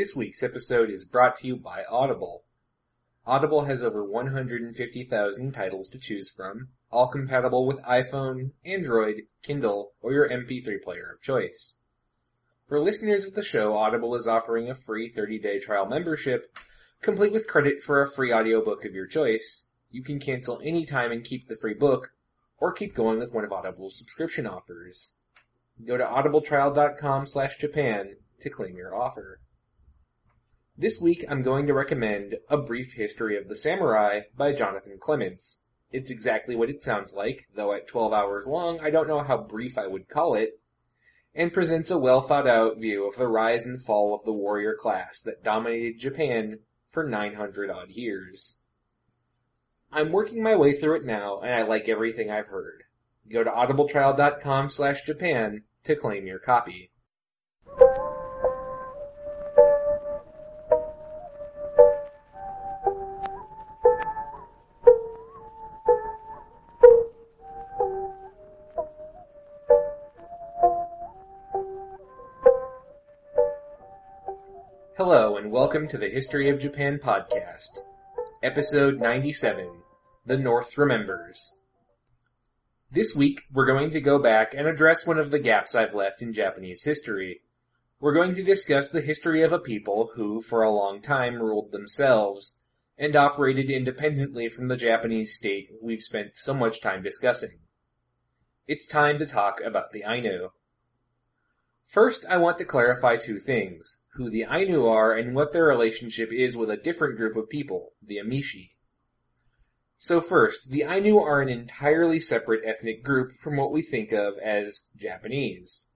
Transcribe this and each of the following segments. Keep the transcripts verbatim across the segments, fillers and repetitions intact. This week's episode is brought to you by Audible. Audible has over one hundred fifty thousand titles to choose from, all compatible with iPhone, Android, Kindle, or your M P three player of choice. For listeners of the show, Audible is offering a free thirty-day trial membership, complete with credit for a free audiobook of your choice. You can cancel any time and keep the free book, or keep going with one of Audible's subscription offers. Go to audible trial dot com slash Japan to claim your offer. This week I'm going to recommend A Brief History of the Samurai by Jonathan Clements. It's exactly what it sounds like, though at twelve hours long I don't know how brief I would call it, and presents a well-thought-out view of the rise and fall of the warrior class that dominated Japan for nine hundred odd years. I'm working my way through it now, and I like everything I've heard. Go to audible trial dot com slash Japan to claim your copy. Hello, and welcome to the History of Japan podcast, episode ninety-seven, The North Remembers. This week, we're going to go back and address one of the gaps I've left in Japanese history. We're going to discuss the history of a people who, for a long time, ruled themselves and operated independently from the Japanese state we've spent so much time discussing. It's time to talk about the Ainu. First, I want to clarify two things: who the Ainu are and what their relationship is with a different group of people, the Emishi. So first, the Ainu are an entirely separate ethnic group from what we think of as Japanese.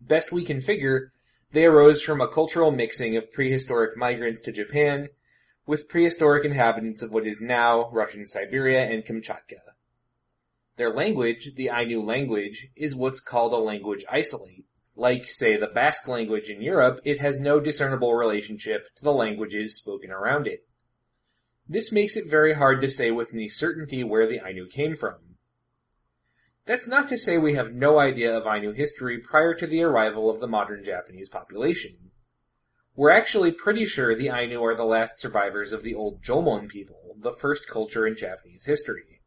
Best we can figure, they arose from a cultural mixing of prehistoric migrants to Japan with prehistoric inhabitants of what is now Russian Siberia and Kamchatka. Their language, the Ainu language, is what's called a language isolate. Like, say, the Basque language in Europe, it has no discernible relationship to the languages spoken around it. This makes it very hard to say with any certainty where the Ainu came from. That's not to say we have no idea of Ainu history prior to the arrival of the modern Japanese population. We're actually pretty sure the Ainu are the last survivors of the old Jomon people, the first culture in Japanese history.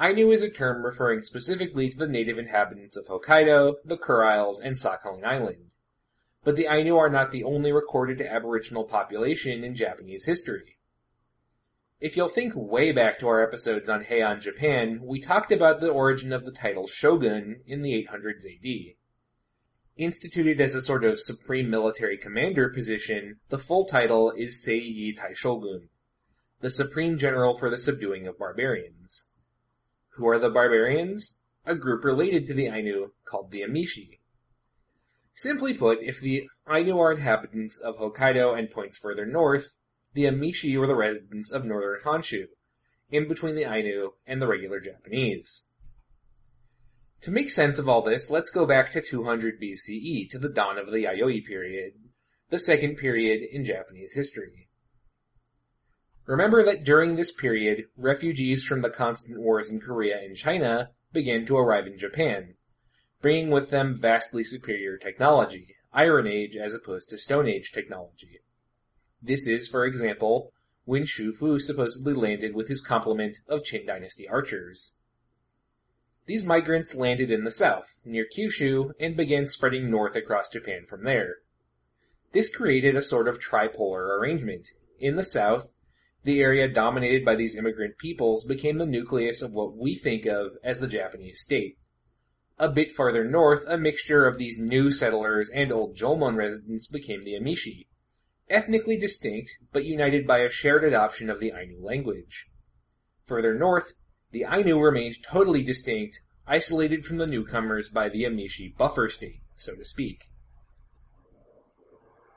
Ainu is a term referring specifically to the native inhabitants of Hokkaido, the Kuril Isles, and Sakhalin Island. But the Ainu are not the only recorded aboriginal population in Japanese history. If you'll think way back to our episodes on Heian Japan, we talked about the origin of the title Shogun in the eight hundreds A D. Instituted as a sort of supreme military commander position, the full title is Sei-i Taishogun, the supreme general for the subduing of barbarians. Who are the barbarians? A group related to the Ainu called the Emishi. Simply put, if the Ainu are inhabitants of Hokkaido and points further north, the Emishi were the residents of northern Honshu, in between the Ainu and the regular Japanese. To make sense of all this, let's go back to two hundred B C E, to the dawn of the Yayoi period, the second period in Japanese history. Remember that during this period, refugees from the constant wars in Korea and China began to arrive in Japan, bringing with them vastly superior technology, Iron Age as opposed to Stone Age technology. This is, for example, when Shufu supposedly landed with his complement of Qin Dynasty archers. These migrants landed in the south, near Kyushu, and began spreading north across Japan from there. This created a sort of tripolar arrangement. In the south, the area dominated by these immigrant peoples became the nucleus of what we think of as the Japanese state. A bit farther north, a mixture of these new settlers and old Jomon residents became the Emishi, ethnically distinct, but united by a shared adoption of the Ainu language. Further north, the Ainu remained totally distinct, isolated from the newcomers by the Emishi buffer state, so to speak.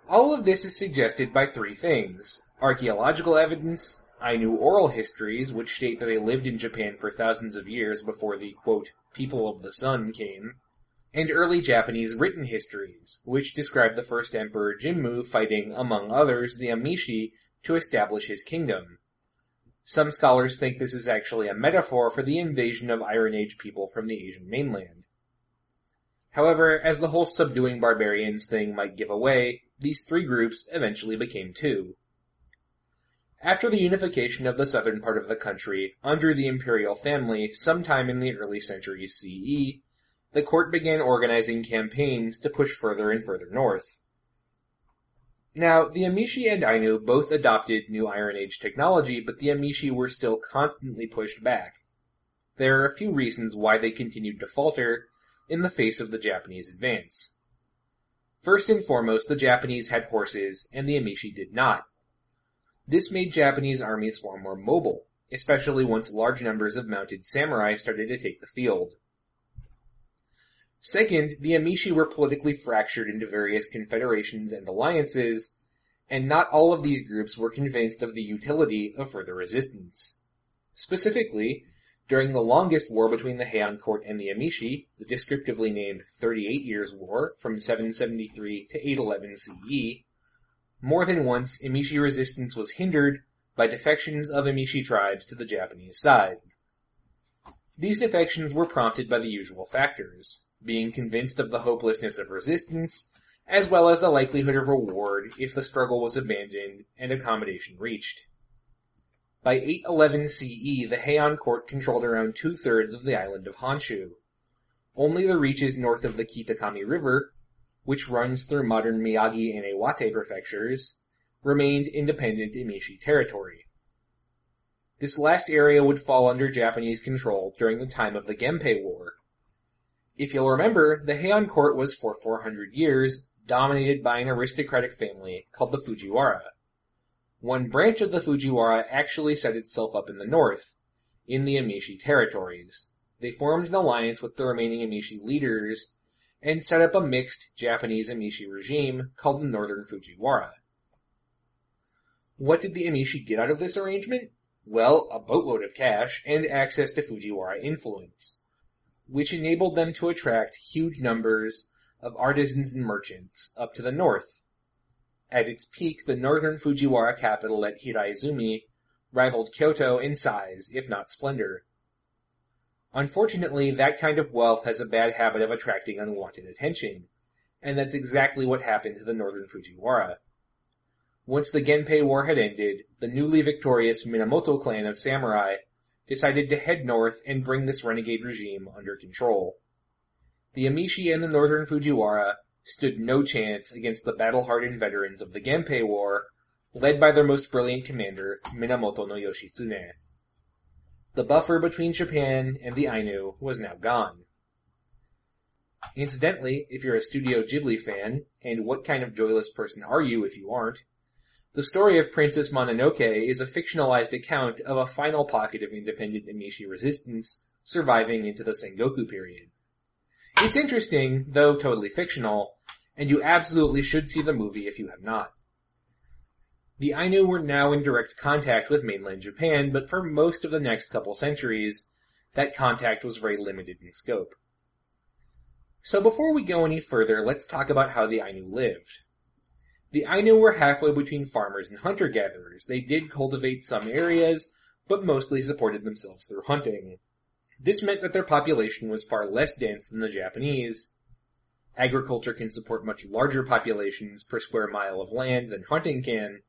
All of this is suggested by three things: archaeological evidence, Ainu oral histories, which state that they lived in Japan for thousands of years before the, quote, people of the sun came, and early Japanese written histories, which describe the first emperor Jinmu fighting, among others, the Emishi to establish his kingdom. Some scholars think this is actually a metaphor for the invasion of Iron Age people from the Asian mainland. However, as the whole subduing barbarians thing might give away, These three groups eventually became two. After the unification of the southern part of the country under the imperial family sometime in the early centuries C E, the court began organizing campaigns to push further and further north. Now, the Emishi and Ainu both adopted new Iron Age technology, but the Emishi were still constantly pushed back. There are a few reasons why they continued to falter in the face of the Japanese advance. First and foremost, the Japanese had horses, and the Emishi did not. This made Japanese armies far more mobile, especially once large numbers of mounted samurai started to take the field. Second, the Emishi were politically fractured into various confederations and alliances, and not all of these groups were convinced of the utility of further resistance. Specifically, during the longest war between the Heian court and the Emishi, the descriptively named Thirty-Eight Years' War from seven seventy-three to eight eleven C E, more than once Emishi resistance was hindered by defections of Emishi tribes to the Japanese side. These defections were prompted by the usual factors: being convinced of the hopelessness of resistance, as well as the likelihood of reward if the struggle was abandoned and accommodation reached. By eight eleven C E, the Heian court controlled around two-thirds of the island of Honshu. Only the reaches north of the Kitakami River, which runs through modern Miyagi and Iwate prefectures, remained independent Emishi territory. This last area would fall under Japanese control during the time of the Genpei War. If you'll remember, the Heian court was for four hundred years dominated by an aristocratic family called the Fujiwara. One branch of the Fujiwara actually set itself up in the north, in the Emishi territories. They formed an alliance with the remaining Emishi leaders and set up a mixed Japanese Emishi regime called the Northern Fujiwara. What did the Emishi get out of this arrangement? Well, a boatload of cash and access to Fujiwara influence, which enabled them to attract huge numbers of artisans and merchants up to the north. At its peak, the northern Fujiwara capital at Hiraizumi rivaled Kyoto in size, if not splendor. Unfortunately, that kind of wealth has a bad habit of attracting unwanted attention, and that's exactly what happened to the northern Fujiwara. Once the Genpei War had ended, the newly victorious Minamoto clan of samurai decided to head north and bring this renegade regime under control. The Emishi and the northern Fujiwara stood no chance against the battle-hardened veterans of the Genpei War, led by their most brilliant commander, Minamoto no Yoshitsune. The buffer between Japan and the Ainu was now gone. Incidentally, if you're a Studio Ghibli fan, and what kind of joyless person are you if you aren't, the story of Princess Mononoke is a fictionalized account of a final pocket of independent Emishi resistance surviving into the Sengoku period. It's interesting, though totally fictional, and you absolutely should see the movie if you have not. The Ainu were now in direct contact with mainland Japan, but for most of the next couple centuries, that contact was very limited in scope. So before we go any further, let's talk about how the Ainu lived. The Ainu were halfway between farmers and hunter-gatherers. They did cultivate some areas, but mostly supported themselves through hunting. This meant that their population was far less dense than the Japanese. Agriculture can support much larger populations per square mile of land than hunting can,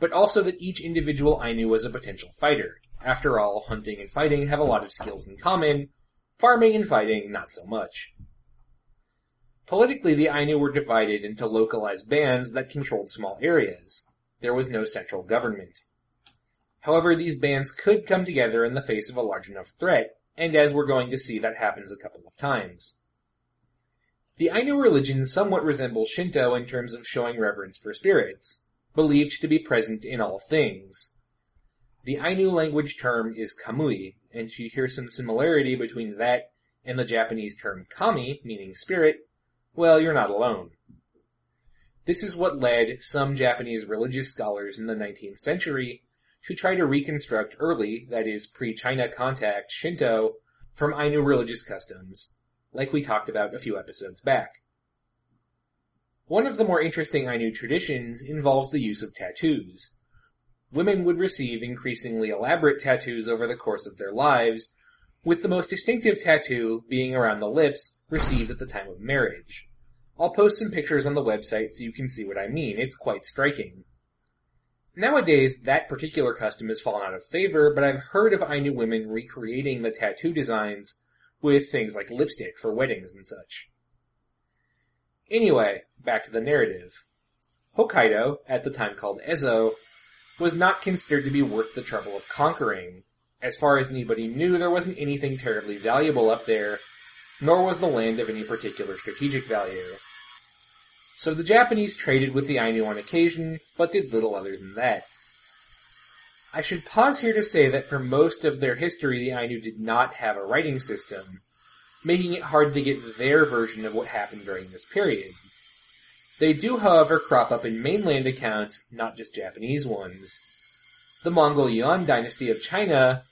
but also that each individual Ainu was a potential fighter. After all, hunting and fighting have a lot of skills in common, farming and fighting not so much. Politically, the Ainu were divided into localized bands that controlled small areas. There was no central government. However, these bands could come together in the face of a large enough threat, and as we're going to see, that happens a couple of times. The Ainu religion somewhat resembles Shinto in terms of showing reverence for spirits, believed to be present in all things. The Ainu language term is kamui, and you hear some similarity between that and the Japanese term kami, meaning spirit. Well, you're not alone. This is what led some Japanese religious scholars in the nineteenth century to try to reconstruct early, that is, pre-China contact, Shinto from Ainu religious customs, like we talked about a few episodes back. One of the more interesting Ainu traditions involves the use of tattoos. Women would receive increasingly elaborate tattoos over the course of their lives, with the most distinctive tattoo being around the lips received at the time of marriage. I'll post some pictures on the website so you can see what I mean. It's quite striking. Nowadays, that particular custom has fallen out of favor, but I've heard of Ainu women recreating the tattoo designs with things like lipstick for weddings and such. Anyway, back to the narrative. Hokkaido, at the time called Ezo, was not considered to be worth the trouble of conquering. As far as anybody knew, there wasn't anything terribly valuable up there, nor was the land of any particular strategic value. So the Japanese traded with the Ainu on occasion, but did little other than that. I should pause here to say that for most of their history, the Ainu did not have a writing system, making it hard to get their version of what happened during this period. They do, however, crop up in mainland accounts, not just Japanese ones. The Mongol Yuan dynasty of China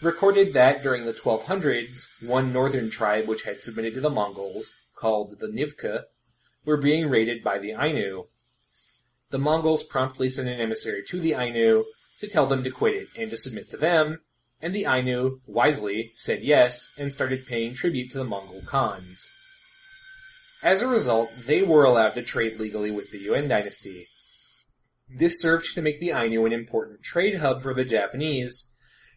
recorded that during the twelve hundreds, one northern tribe which had submitted to the Mongols, called the Nivka, were being raided by the Ainu. The Mongols promptly sent an emissary to the Ainu to tell them to quit it and to submit to them, and the Ainu, wisely, said yes and started paying tribute to the Mongol Khans. As a result, they were allowed to trade legally with the Yuan dynasty. This served to make the Ainu an important trade hub for the Japanese,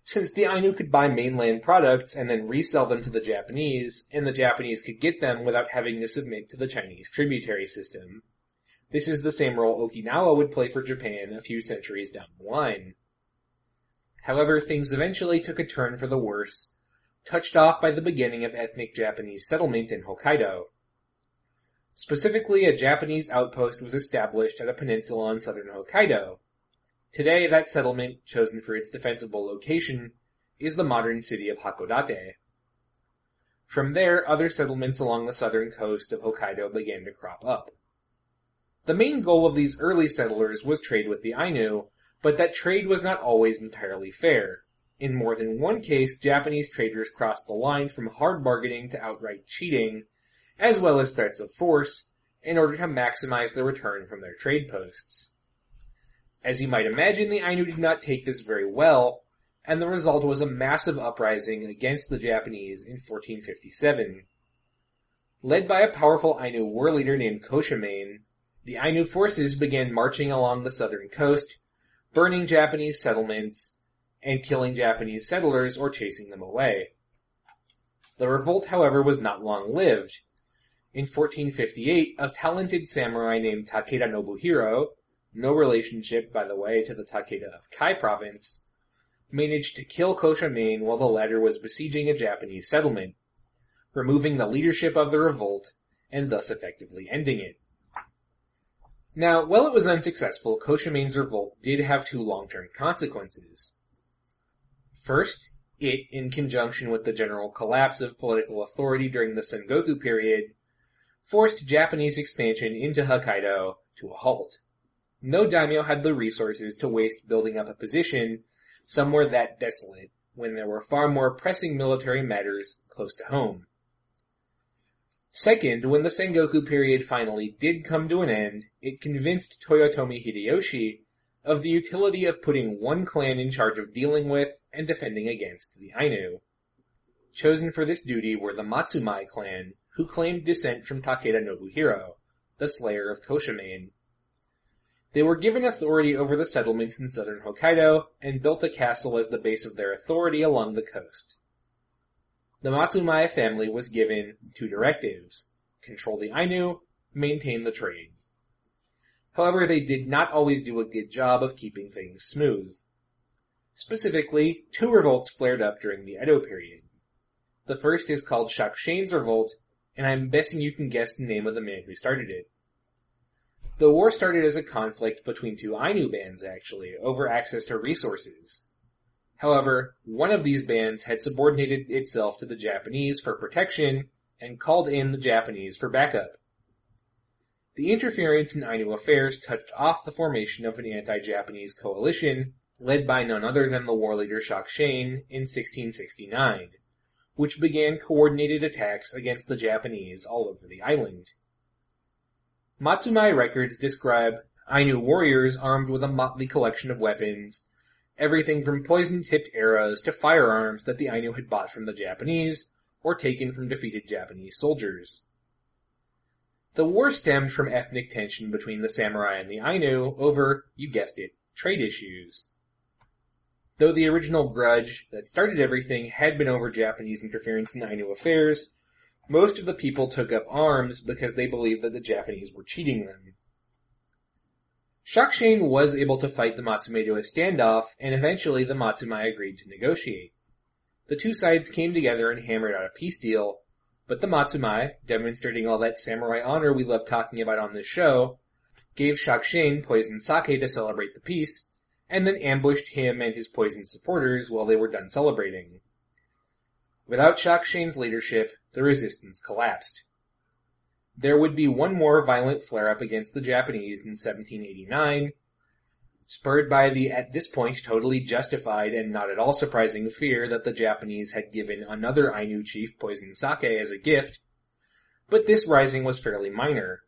since the Ainu could buy mainland products and then resell them to the Japanese, and the Japanese could get them without having to submit to the Chinese tributary system. This is the same role Okinawa would play for Japan a few centuries down the line. However, things eventually took a turn for the worse, touched off by the beginning of ethnic Japanese settlement in Hokkaido. Specifically, a Japanese outpost was established at a peninsula on southern Hokkaido. Today, that settlement, chosen for its defensible location, is the modern city of Hakodate. From there, other settlements along the southern coast of Hokkaido began to crop up. The main goal of these early settlers was trade with the Ainu, but that trade was not always entirely fair. In more than one case, Japanese traders crossed the line from hard bargaining to outright cheating, as well as threats of force, in order to maximize the return from their trade posts. As you might imagine, the Ainu did not take this very well, and the result was a massive uprising against the Japanese in fourteen fifty-seven. Led by a powerful Ainu war leader named Koshamain, the Ainu forces began marching along the southern coast, burning Japanese settlements, and killing Japanese settlers or chasing them away. The revolt, however, was not long-lived. In fourteen fifty-eight, a talented samurai named Takeda Nobuhiro, no relationship, by the way, to the Takeda of Kai province, managed to kill Koshamain while the latter was besieging a Japanese settlement, removing the leadership of the revolt, and thus effectively ending it. Now, while it was unsuccessful, Koshamain's revolt did have two long-term consequences. First, it, in conjunction with the general collapse of political authority during the Sengoku period, forced Japanese expansion into Hokkaido to a halt. No daimyo had the resources to waste building up a position somewhere that desolate, when there were far more pressing military matters close to home. Second, when the Sengoku period finally did come to an end, it convinced Toyotomi Hideyoshi of the utility of putting one clan in charge of dealing with and defending against the Ainu. Chosen for this duty were the Matsumae clan, who claimed descent from Takeda Nobuhiro, the slayer of Koshamain. They were given authority over the settlements in southern Hokkaido, and built a castle as the base of their authority along the coast. The Matsumae family was given two directives: control the Ainu, maintain the trade. However, they did not always do a good job of keeping things smooth. Specifically, two revolts flared up during the Edo period. The first is called Shakushain's revolt, and I'm guessing you can guess the name of the man who started it. The war started as a conflict between two Ainu bands, actually, over access to resources. However, one of these bands had subordinated itself to the Japanese for protection and called in the Japanese for backup. The interference in Ainu affairs touched off the formation of an anti-Japanese coalition led by none other than the war leader Shakushain in sixteen sixty-nine, which began coordinated attacks against the Japanese all over the island. Matsumae records describe Ainu warriors armed with a motley collection of weapons, everything from poison-tipped arrows to firearms that the Ainu had bought from the Japanese or taken from defeated Japanese soldiers. The war stemmed from ethnic tension between the samurai and the Ainu over, you guessed it, trade issues. Though the original grudge that started everything had been over Japanese interference in Ainu affairs, most of the people took up arms because they believed that the Japanese were cheating them. Shakushain was able to fight the Matsumae to a standoff, and eventually the Matsumae agreed to negotiate. The two sides came together and hammered out a peace deal, but the Matsumae, demonstrating all that samurai honor we love talking about on this show, gave Shakushain poisoned sake to celebrate the peace, and then ambushed him and his poisoned supporters while they were done celebrating. Without Shakushain's leadership, the resistance collapsed. There would be one more violent flare-up against the Japanese in seventeen eighty-nine, spurred by the, at this point, totally justified and not at all surprising fear that the Japanese had given another Ainu chief poisoned sake as a gift, but this rising was fairly minor.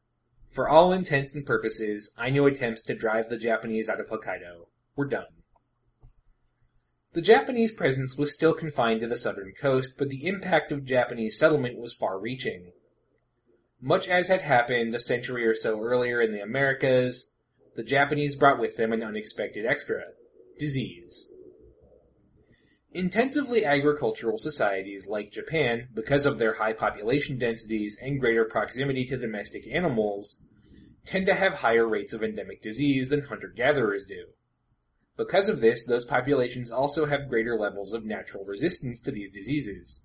For all intents and purposes, Ainu attempts to drive the Japanese out of Hokkaido were done. The Japanese presence was still confined to the southern coast, but the impact of Japanese settlement was far-reaching. Much as had happened a century or so earlier in the Americas, the Japanese brought with them an unexpected extra: disease. Intensively agricultural societies like Japan, because of their high population densities and greater proximity to domestic animals, tend to have higher rates of endemic disease than hunter-gatherers do. Because of this, those populations also have greater levels of natural resistance to these diseases,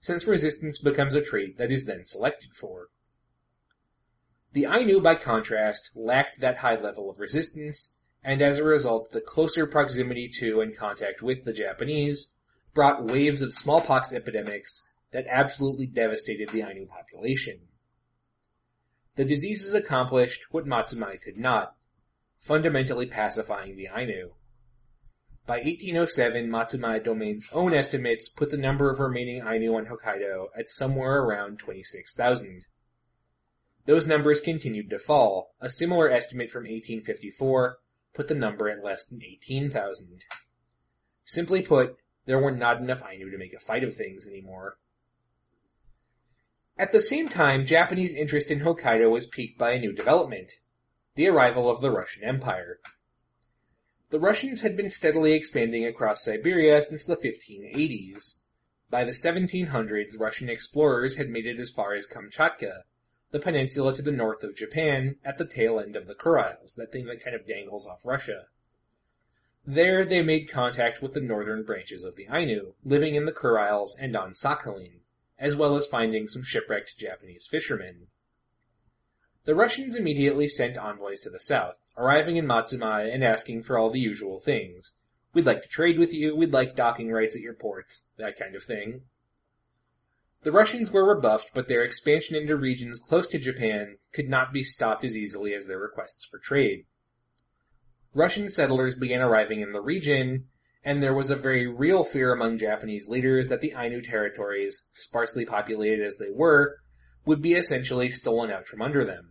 since resistance becomes a trait that is then selected for. The Ainu, by contrast, lacked that high level of resistance, and as a result, the closer proximity to and contact with the Japanese brought waves of smallpox epidemics that absolutely devastated the Ainu population. The diseases accomplished what Matsumae could not: fundamentally pacifying the Ainu. By eighteen oh seven, Matsumae Domain's own estimates put the number of remaining Ainu on Hokkaido at somewhere around twenty-six thousand. Those numbers continued to fall. A similar estimate from eighteen fifty-four put the number at less than eighteen thousand. Simply put, there were not enough Ainu to make a fight of things anymore. At the same time, Japanese interest in Hokkaido was piqued by a new development: the arrival of the Russian Empire. The Russians had been steadily expanding across Siberia since the fifteen eighties. By the seventeen hundreds, Russian explorers had made it as far as Kamchatka, the peninsula to the north of Japan, at the tail end of the Kuriles, that thing that kind of dangles off Russia. There they made contact with the northern branches of the Ainu, living in the Kuriles and on Sakhalin, as well as finding some shipwrecked Japanese fishermen. The Russians immediately sent envoys to the south, arriving in Matsumae and asking for all the usual things. We'd like to trade with you, we'd like docking rights at your ports, that kind of thing. The Russians were rebuffed, but their expansion into regions close to Japan could not be stopped as easily as their requests for trade. Russian settlers began arriving in the region, and there was a very real fear among Japanese leaders that the Ainu territories, sparsely populated as they were, would be essentially stolen out from under them.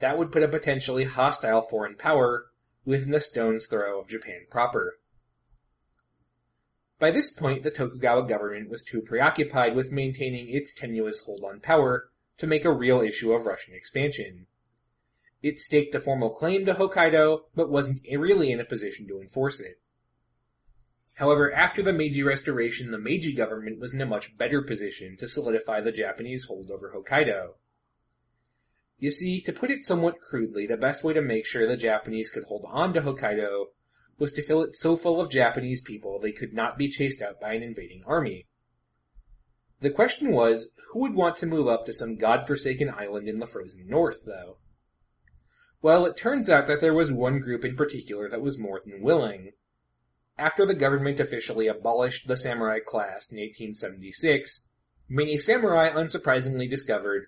That would put a potentially hostile foreign power within a stone's throw of Japan proper. By this point, the Tokugawa government was too preoccupied with maintaining its tenuous hold on power to make a real issue of Russian expansion. It staked a formal claim to Hokkaido, but wasn't really in a position to enforce it. However, after the Meiji Restoration, the Meiji government was in a much better position to solidify the Japanese hold over Hokkaido. You see, to put it somewhat crudely, the best way to make sure the Japanese could hold on to Hokkaido was to fill it so full of Japanese people they could not be chased out by an invading army. The question was, who would want to move up to some godforsaken island in the frozen north, though? Well, it turns out that there was one group in particular that was more than willing. After the government officially abolished the samurai class in eighteen seventy-six, many samurai unsurprisingly discovered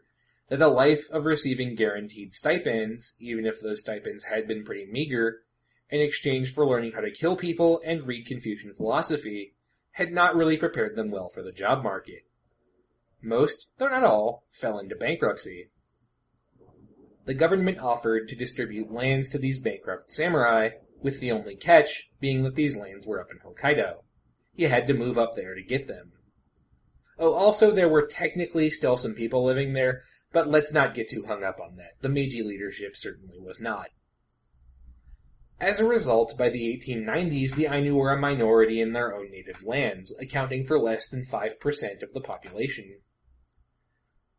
that a life of receiving guaranteed stipends, even if those stipends had been pretty meager, in exchange for learning how to kill people and read Confucian philosophy, had not really prepared them well for the job market. Most, though not all, fell into bankruptcy. The government offered to distribute lands to these bankrupt samurai, with the only catch being that these lands were up in Hokkaido. You had to move up there to get them. Oh, also there were technically still some people living there, But let's not get too hung up on that. The Meiji leadership certainly was not. As a result, by the eighteen nineties, the Ainu were a minority in their own native lands, accounting for less than five percent of the population.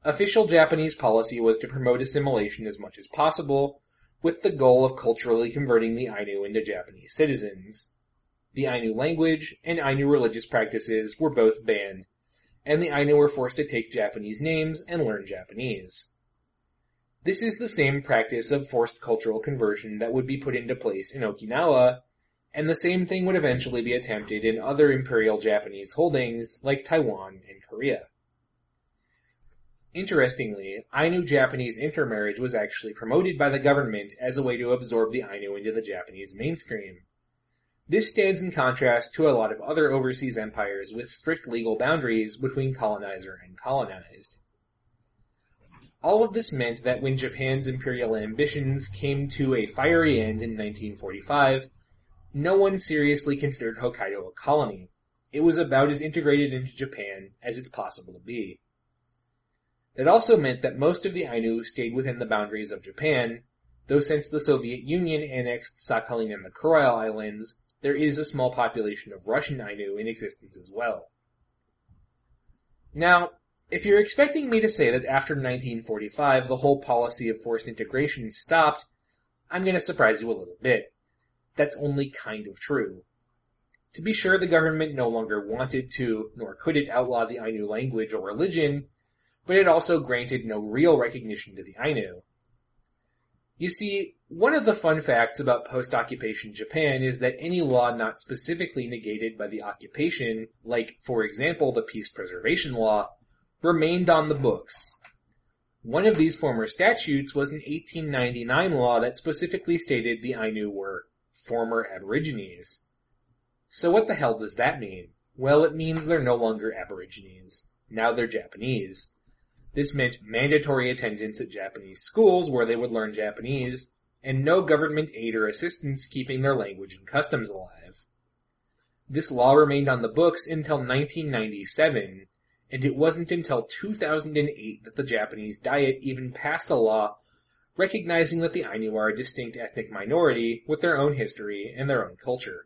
Official Japanese policy was to promote assimilation as much as possible, with the goal of culturally converting the Ainu into Japanese citizens. The Ainu language and Ainu religious practices were both banned, and the Ainu were forced to take Japanese names and learn Japanese. This is the same practice of forced cultural conversion that would be put into place in Okinawa, and the same thing would eventually be attempted in other imperial Japanese holdings like Taiwan and Korea. Interestingly, Ainu-Japanese intermarriage was actually promoted by the government as a way to absorb the Ainu into the Japanese mainstream. This stands in contrast to a lot of other overseas empires with strict legal boundaries between colonizer and colonized. All of this meant that when Japan's imperial ambitions came to a fiery end in nineteen forty-five, no one seriously considered Hokkaido a colony. It was about as integrated into Japan as it's possible to be. That also meant that most of the Ainu stayed within the boundaries of Japan, though since the Soviet Union annexed Sakhalin and the Kuril Islands, there is a small population of Russian Ainu in existence as well. Now, if you're expecting me to say that after nineteen forty-five the whole policy of forced integration stopped, I'm going to surprise you a little bit. That's only kind of true. To be sure, the government no longer wanted to, nor could it outlaw the Ainu language or religion, but it also granted no real recognition to the Ainu. You see, one of the fun facts about post-occupation Japan is that any law not specifically negated by the occupation, like, for example, the Peace Preservation Law, remained on the books. One of these former statutes was an eighteen ninety-nine law that specifically stated the Ainu were former aborigines. So what the hell does that mean? Well, it means they're no longer aborigines. Now they're Japanese. This meant mandatory attendance at Japanese schools where they would learn Japanese, and no government aid or assistance keeping their language and customs alive. This law remained on the books until nineteen ninety-seven, and it wasn't until two thousand eight that the Japanese Diet even passed a law recognizing that the Ainu are a distinct ethnic minority with their own history and their own culture.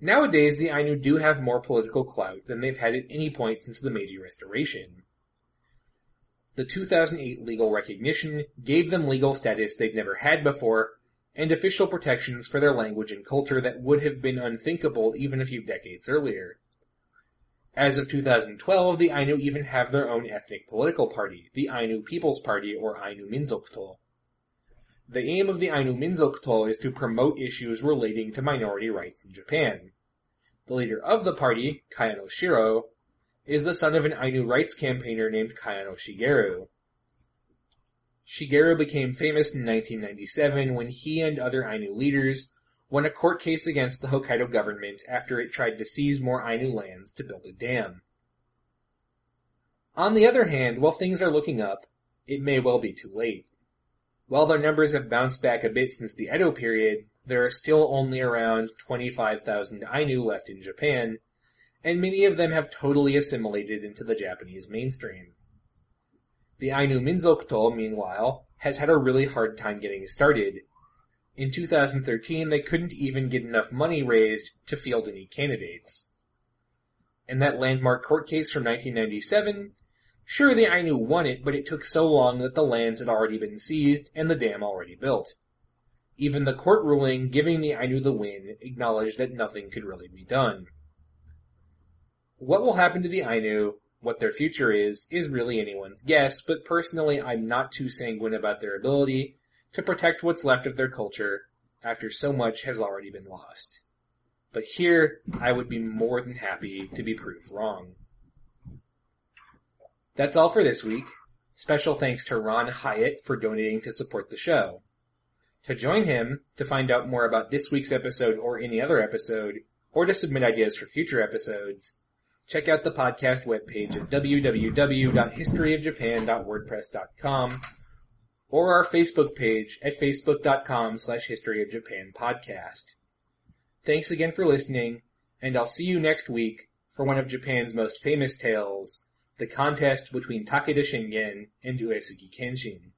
Nowadays, the Ainu do have more political clout than they've had at any point since the Meiji Restoration. The two thousand eight legal recognition gave them legal status they'd never had before, and official protections for their language and culture that would have been unthinkable even a few decades earlier. As of two thousand twelve, the Ainu even have their own ethnic political party, the Ainu People's Party, or Ainu Minzokuto. The aim of the Ainu Minzokuto is to promote issues relating to minority rights in Japan. The leader of the party, Kayano Shiro, is the son of an Ainu rights campaigner named Kayano Shigeru. Shigeru became famous in nineteen ninety-seven when he and other Ainu leaders won a court case against the Hokkaido government after it tried to seize more Ainu lands to build a dam. On the other hand, while things are looking up, it may well be too late. While their numbers have bounced back a bit since the Edo period, there are still only around twenty-five thousand Ainu left in Japan, and many of them have totally assimilated into the Japanese mainstream. The Ainu Minzokuto, meanwhile, has had a really hard time getting started. In two thousand thirteen, they couldn't even get enough money raised to field any candidates. And that landmark court case from nineteen ninety-seven? Sure, the Ainu won it, but it took so long that the lands had already been seized and the dam already built. Even the court ruling giving the Ainu the win acknowledged that nothing could really be done. What will happen to the Ainu, what their future is, is really anyone's guess, but personally I'm not too sanguine about their ability to protect what's left of their culture after so much has already been lost. But here, I would be more than happy to be proved wrong. That's all for this week. Special thanks to Ron Hyatt for donating to support the show. To join him, to find out more about this week's episode or any other episode, or to submit ideas for future episodes, check out the podcast webpage at w w w dot history of japan dot wordpress dot com or our Facebook page at facebook dot com slash history of japan podcast. Thanks again for listening, and I'll see you next week for one of Japan's most famous tales, the contest between Takeda Shingen and Uesugi Kenshin.